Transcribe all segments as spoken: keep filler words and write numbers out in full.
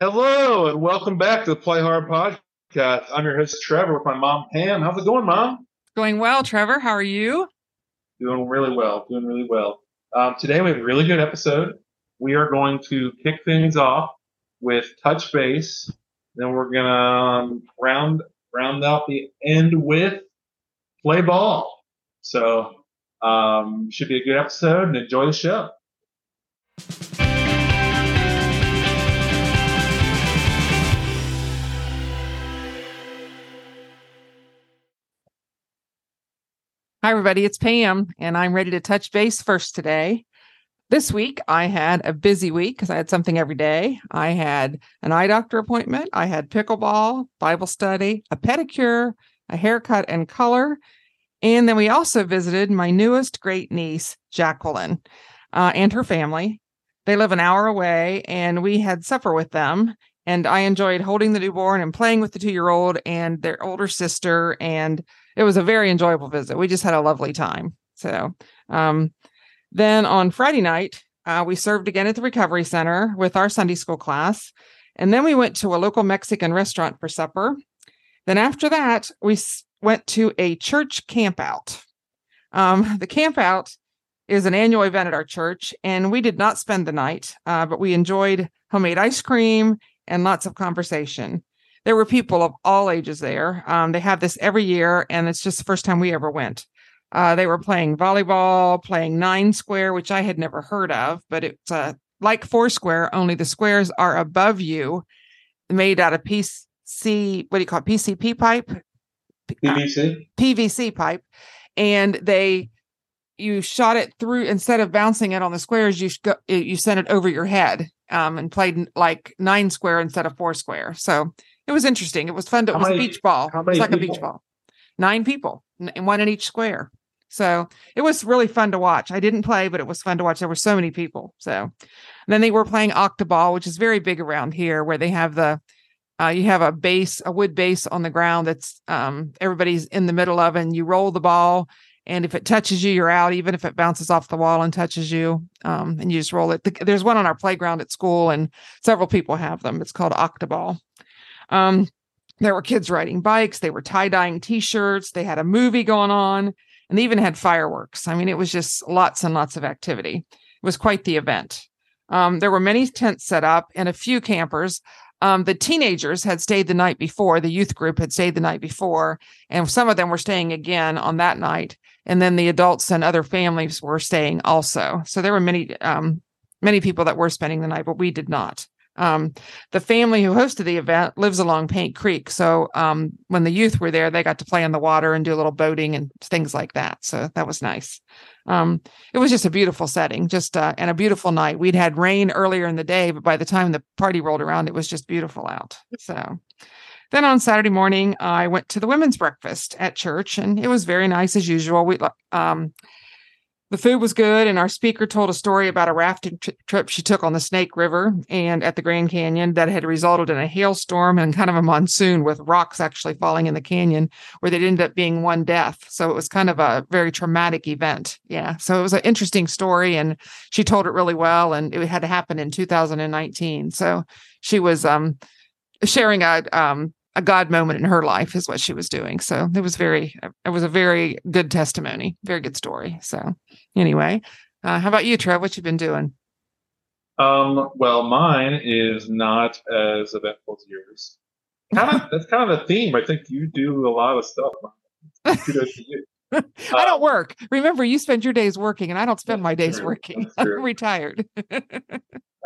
Hello and welcome back to the Play Hard Podcast. I'm your host Trevor with my mom Pam. How's it going, Mom? Going well, Trevor. How are you? Doing really well. Doing really well. Um, today we have a really good episode. We are going to kick things off with Touch Base. Then we're gonna round round out the end with Play Ball. So um, should be a good episode and enjoy the show. Hi, everybody. It's Pam, and I'm ready to touch base first today. This week, I had a busy week because I had something every day. I had an eye doctor appointment. I had pickleball, Bible study, a pedicure, a haircut and color. And then we also visited my newest great niece, Jacqueline, uh, and her family. They live an hour away, and we had supper with them. And I enjoyed holding the newborn and playing with the two-year-old and their older sister, and it was a very enjoyable visit. We just had a lovely time. So um, then on Friday night, uh, we served again at the Recovery Center with our Sunday school class. And then we went to a local Mexican restaurant for supper. Then after that, we went to a church campout. Um, the campout is an annual event at our church, and we did not spend the night, uh, but we enjoyed homemade ice cream and lots of conversation. There were people of all ages there. Um, they have this every year, and it's just the first time we ever went. Uh, they were playing volleyball, playing nine square, which I had never heard of, but it's uh, like four square, only the squares are above you, made out of P C, what do you call it, P C P pipe? P V C. Uh, P V C pipe. And they, you shot it through, instead of bouncing it on the squares, you, go, you sent it over your head um, and played like nine square instead of four square. So it was interesting. It was fun. It was a beach ball. It was like a beach ball. Nine people, and one in each square. So it was really fun to watch. I didn't play, but it was fun to watch. There were so many people. So and then they were playing octoball, which is very big around here, where they have the uh, you have a base, a wood base on the ground that's um, everybody's in the middle of, and you roll the ball. And if it touches you, you're out, even if it bounces off the wall and touches you, um, and you just roll it. There's one on our playground at school, and several people have them. It's called octoball. Um, there were kids riding bikes. They were tie-dyeing t-shirts. They had a movie going on, and they even had fireworks. I mean, it was just lots and lots of activity. It was quite the event. Um, there were many tents set up and a few campers. Um, the teenagers had stayed the night before. The youth group had stayed the night before, and some of them were staying again on that night. And then the adults and other families were staying also. So there were many, um, many people that were spending the night, but we did not. Um, the family who hosted the event lives along Paint Creek. So um, when the youth were there, they got to play in the water and do a little boating and things like that. So that was nice. Um, it was just a beautiful setting, just uh, and a beautiful night. We'd had rain earlier in the day, but by the time the party rolled around, it was just beautiful out. So then on Saturday morning, I went to the women's breakfast at church, and it was very nice as usual. We um, The food was good, and our speaker told a story about a rafting tri- trip she took on the Snake River and at the Grand Canyon that had resulted in a hailstorm and kind of a monsoon with rocks actually falling in the canyon, where there ended up being one death. So it was kind of a very traumatic event. Yeah. So it was an interesting story, and she told it really well, and it had happened in two thousand nineteen. So she was um, sharing a um, a God moment in her life is what she was doing. So it was very, it was a very good testimony, very good story. So anyway, uh, how about you, Trev? What you been doing? Um, well, mine is not as eventful as yours. Kind of, that's kind of a theme. I think you do a lot of stuff. Kudos to you. Uh, I don't work. Remember, you spend your days working, and I don't spend my days true. working. I'm retired.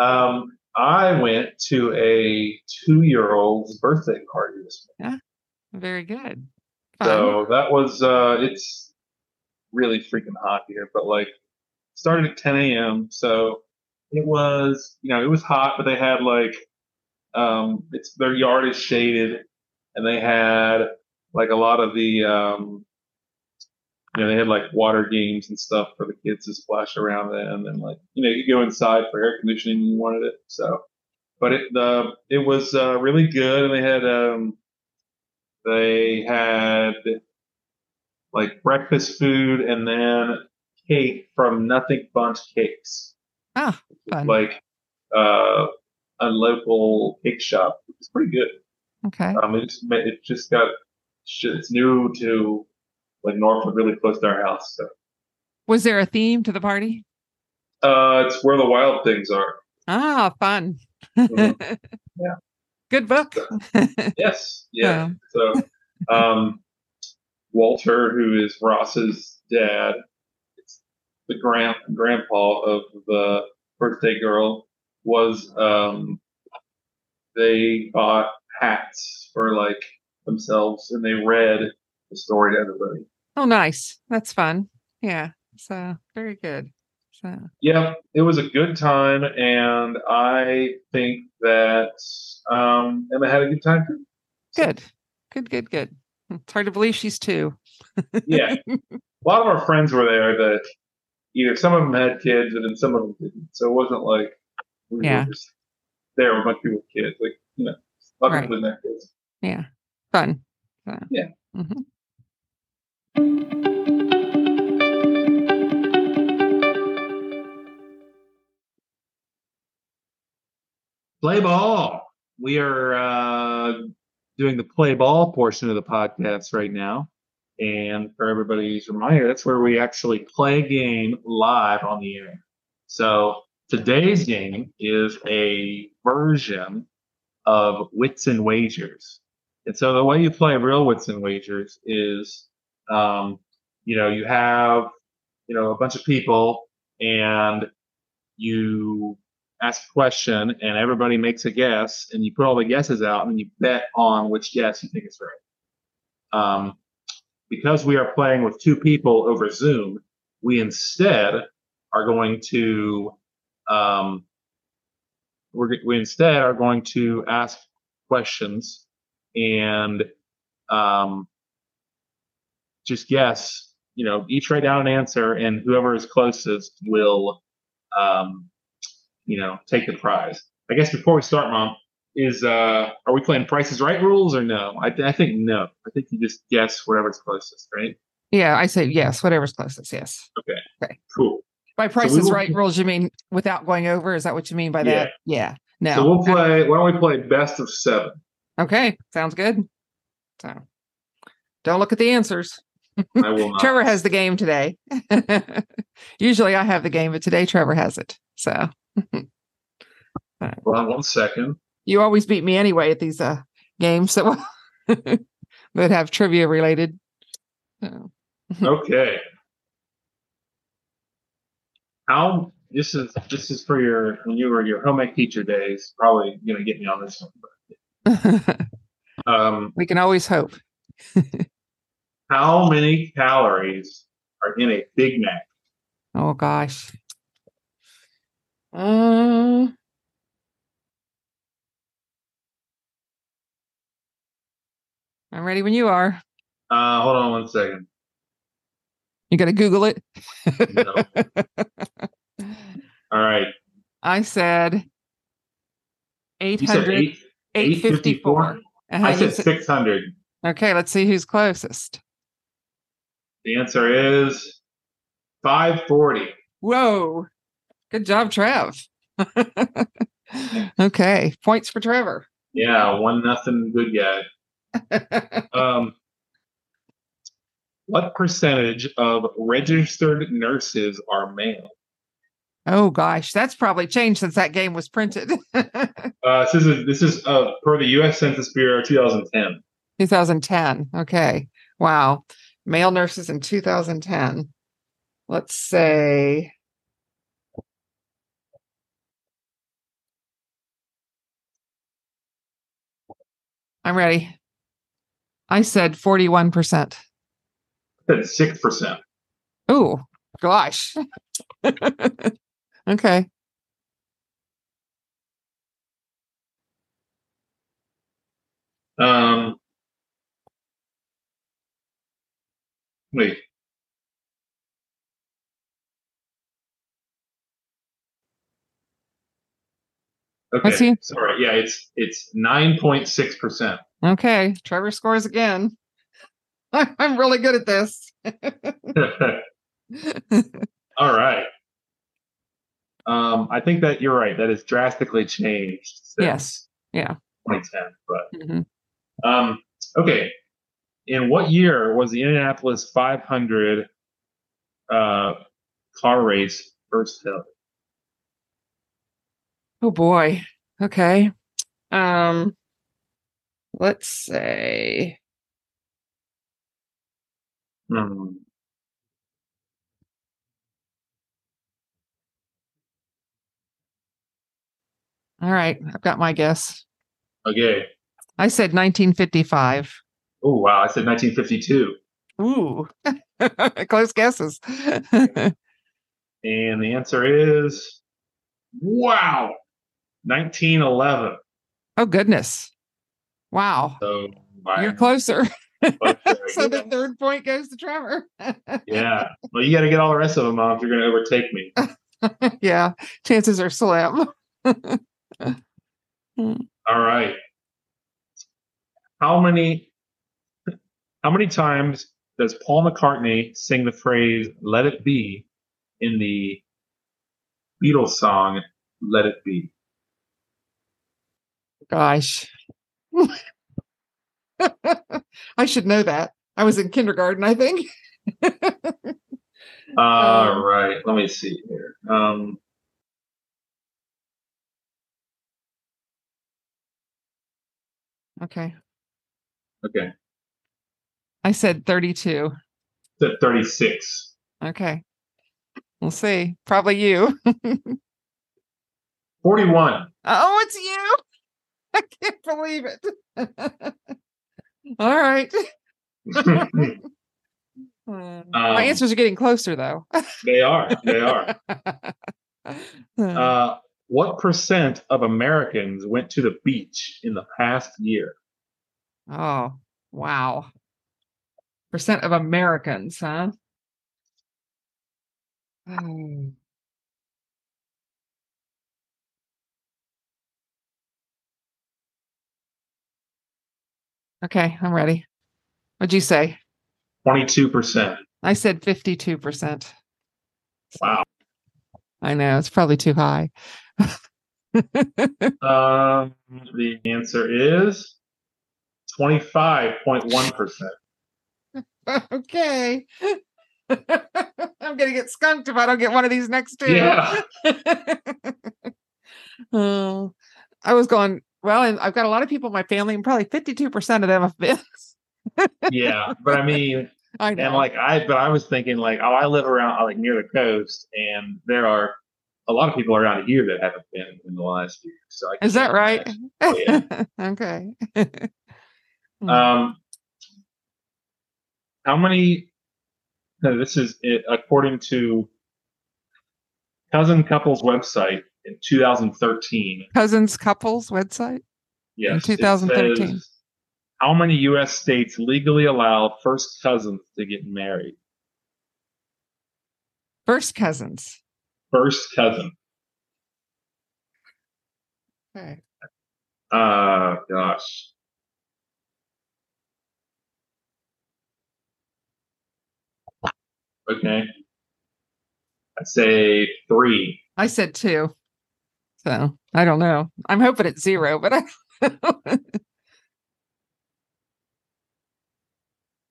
um, I went to a two-year-old's birthday party this morning. Yeah, very good. Fun. So that was, uh, it's really freaking hot here, but like started at ten a.m. So it was, you know, it was hot, but they had like, um, it's their yard is shaded, and they had like a lot of the, um, you know, they had like water games and stuff for the kids to splash around in, and then like, you know, you go inside for air conditioning and you wanted it. So, but it, uh, it was, uh, really good. And they had, um, they had like breakfast food and then cake from Nothing Bundt Cakes. Ah, fun. Like, uh, a local cake shop. It's pretty good. Okay. Um, it just it just got it's new to like Norfolk, really close to our house. So. Was there a theme to the party? Uh, it's Where the Wild Things Are. Ah, fun. Mm-hmm. Yeah. Good book. So, yes. Yeah. Oh. So, um, Walter, who is Ross's dad, it's the grand grandpa of the birthday girl, was um, they bought hats for like themselves and they read the story to everybody. Oh, nice. That's fun. Yeah. So very good. So yeah, it was a good time, and I think that um, Emma had a good time too. So. Good, good, good, good. It's hard to believe she's two. Yeah, a lot of our friends were there. That either some of them had kids, and then some of them didn't. So it wasn't like we were yeah. just there with a bunch of people with kids. Like you know, a lot of people didn't have kids. Yeah, fun. So. Yeah. Mm-hmm. Play ball. We are uh, doing the play ball portion of the podcast right now. And for everybody's reminder, that's where we actually play a game live on the air. So today's game is a version of Wits and Wagers. And so the way you play real Wits and Wagers is, um, you know, you have, you know, a bunch of people and you ask a question and everybody makes a guess and you put all the guesses out and you bet on which guess you think is right. Um, because we are playing with two people over Zoom, we instead are going to um, we're, we instead are going to ask questions and um, just guess. You know, each write down an answer and whoever is closest will. Um, you know, take the prize. I guess before we start, Mom, is uh, are we playing Price is Right rules or no? I, th- I think no. I think you just guess whatever's closest, right? Yeah, I say yes, whatever's closest, yes. Okay, okay. Cool. By Price so is will... Right rules, you mean without going over? Is that what you mean by that? Yeah. yeah. No. So we'll play, why don't we play best of seven? Okay, sounds good. So don't look at the answers. I will not. Trevor has the game today. Usually I have the game, but today Trevor has it, so. Hold on well, one second. You always beat me anyway at these uh, games that, that have trivia related. Oh. Okay. How this is this is for your when you were your home ec teacher days. Probably gonna get me on this one. But, um, we can always hope. How many calories are in a Big Mac? Oh gosh. Uh, I'm ready when you are. Uh, hold on one second. You got to Google it? No. All right. I said eight hundred. Eight, eight fifty-four. Uh-huh. I said six hundred. Okay, let's see who's closest. The answer is five forty. Whoa. Good job, Trev. Okay. Points for Trevor. Yeah. One nothing good guy. um, what percentage of registered nurses are male? Oh, gosh. That's probably changed since that game was printed. uh, this is, this is uh, per the U S Census Bureau, two thousand ten. two thousand ten. Okay. Wow. Male nurses in two thousand ten. Let's say... I'm ready. I said forty-one percent. I said six percent. Oh, gosh. Okay. Um. Wait. Okay, sorry. Yeah, it's it's nine point six percent. Okay, Trevor scores again. I'm really good at this. All right. Um, I think that you're right. That has drastically changed since yes. yeah. twenty ten. But mm-hmm. um, okay. In what year was the Indianapolis five hundred uh, car race first held? Oh boy. Okay. Um, let's say. Mm. All right, I've got my guess. Okay. I said nineteen fifty-five. Oh, wow. I said nineteen fifty-two. Ooh. Close guesses. And the answer is, wow, nineteen eleven. Oh, goodness. Wow. So, my, you're closer. But, uh, so yeah. The third point goes to Trevor. Yeah. Well, you got to get all the rest of them on if you're going to overtake me. Yeah. Chances are slim. All right. How many how many times does Paul McCartney sing the phrase "Let It Be" in the Beatles song "Let It Be"? Gosh. I should know that. I was in kindergarten, I think. All um, right. Let me see here. Um Okay. Okay. I said thirty-two. I said thirty-six. Okay. We'll see. Probably you. forty-one. Oh, it's you. I can't believe it. All right. um, My answers are getting closer, though. They are. They are. Uh, What percent of Americans went to the beach in the past year? Oh, wow. Percent of Americans, huh? Oh. Okay, I'm ready. What'd you say? twenty-two percent. I said fifty-two percent. Wow. I know, it's probably too high. um, the answer is twenty-five point one percent. Okay. I'm going to get skunked if I don't get one of these next two. Yeah. Oh, I was going, well, and I've got a lot of people in my family, and probably fifty-two percent of them have been. Yeah, but I mean... I know. And like I, but I was thinking like, oh, I live around like near the coast, and there are a lot of people around here that haven't been in the last year. So I is that right? Oh, yeah. Okay. um, how many? No, this is it, according to Cousin Couples website in two thousand thirteen. Cousins Couples website. Yes, in two thousand thirteen. How many U S states legally allow first cousins to get married? First cousins. First cousin. Okay. Uh, gosh. Okay. I'd say three. I said two. So I don't know. I'm hoping it's zero, but I don't know.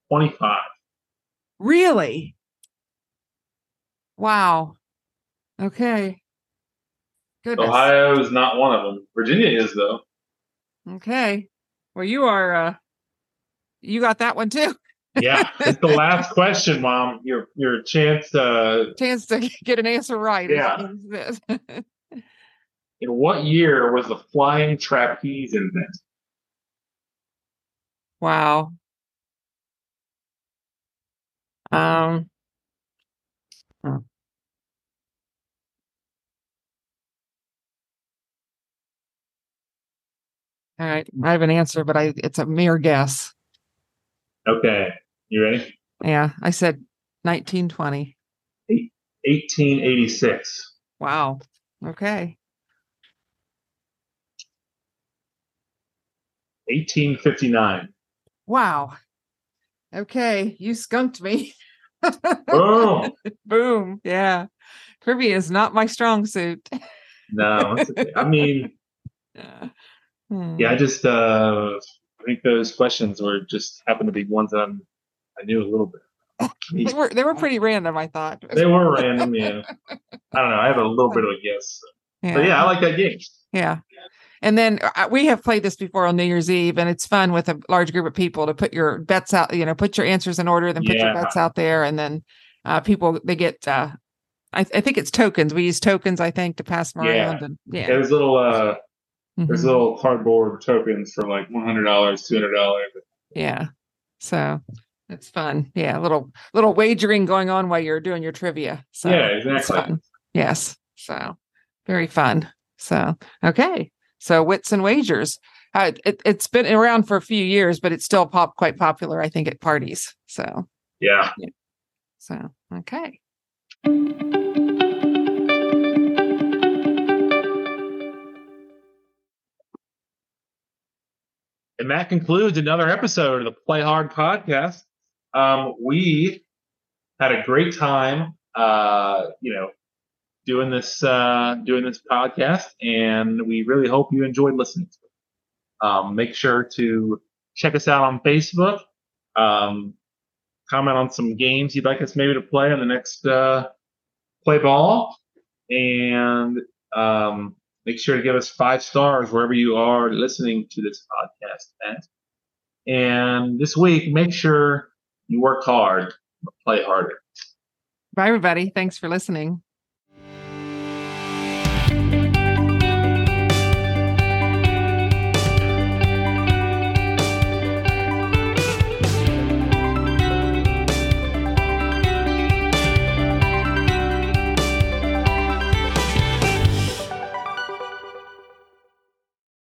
twenty-five. Really? Wow. Okay. Goodness. Ohio is not one of them. Virginia is, though. Okay. Well, you are, uh, you got that one, too. Yeah. It's the last question, Mom. Your your chance uh, Chance to get an answer right. Yeah. Is, is in what year was the flying trapeze invented? Wow. Um, oh. All right, I have an answer, but I it's a mere guess. Okay, you ready? Yeah, I said nineteen twenty. Eight, eighteen eighty-six. Wow, okay. eighteen fifty-nine. Wow. Okay, you skunked me. Boom. Boom. Yeah. Trivia is not my strong suit. No, I mean, yeah. Hmm. yeah, I just, uh, I think those questions were just happened to be ones that I'm, I knew a little bit. They were, they were pretty random, I thought. They were random, yeah. I don't know. I have a little bit of a guess. So. Yeah. But yeah, I like that game. Yeah. And then I, we have played this before on New Year's Eve, and it's fun with a large group of people to put your bets out, you know, put your answers in order, then put yeah. your bets out there. And then uh, people, they get, uh, I, I think it's tokens. We use tokens, I think, to pass them yeah. around. And, yeah. yeah. There's little, uh, mm-hmm. there's little cardboard tokens for like one hundred dollars, two hundred dollars. Yeah. So. It's fun. Yeah. A little, little wagering going on while you're doing your trivia. So yeah, exactly. Yes. So very fun. So, okay. So Wits and Wagers, uh, it, it's been around for a few years, but it's still pop quite popular, I think, at parties. So, yeah. yeah. So, okay. And that concludes another episode of the Play Hard Podcast. Um, we had a great time, uh, you know, doing this, uh, doing this podcast, and we really hope you enjoyed listening to it. Um, make sure to check us out on Facebook. Um, comment on some games you'd like us maybe to play on the next uh, Play Ball, and um, make sure to give us five stars wherever you are listening to this podcast at. And this week, make sure you work hard, but play harder. Bye, everybody. Thanks for listening.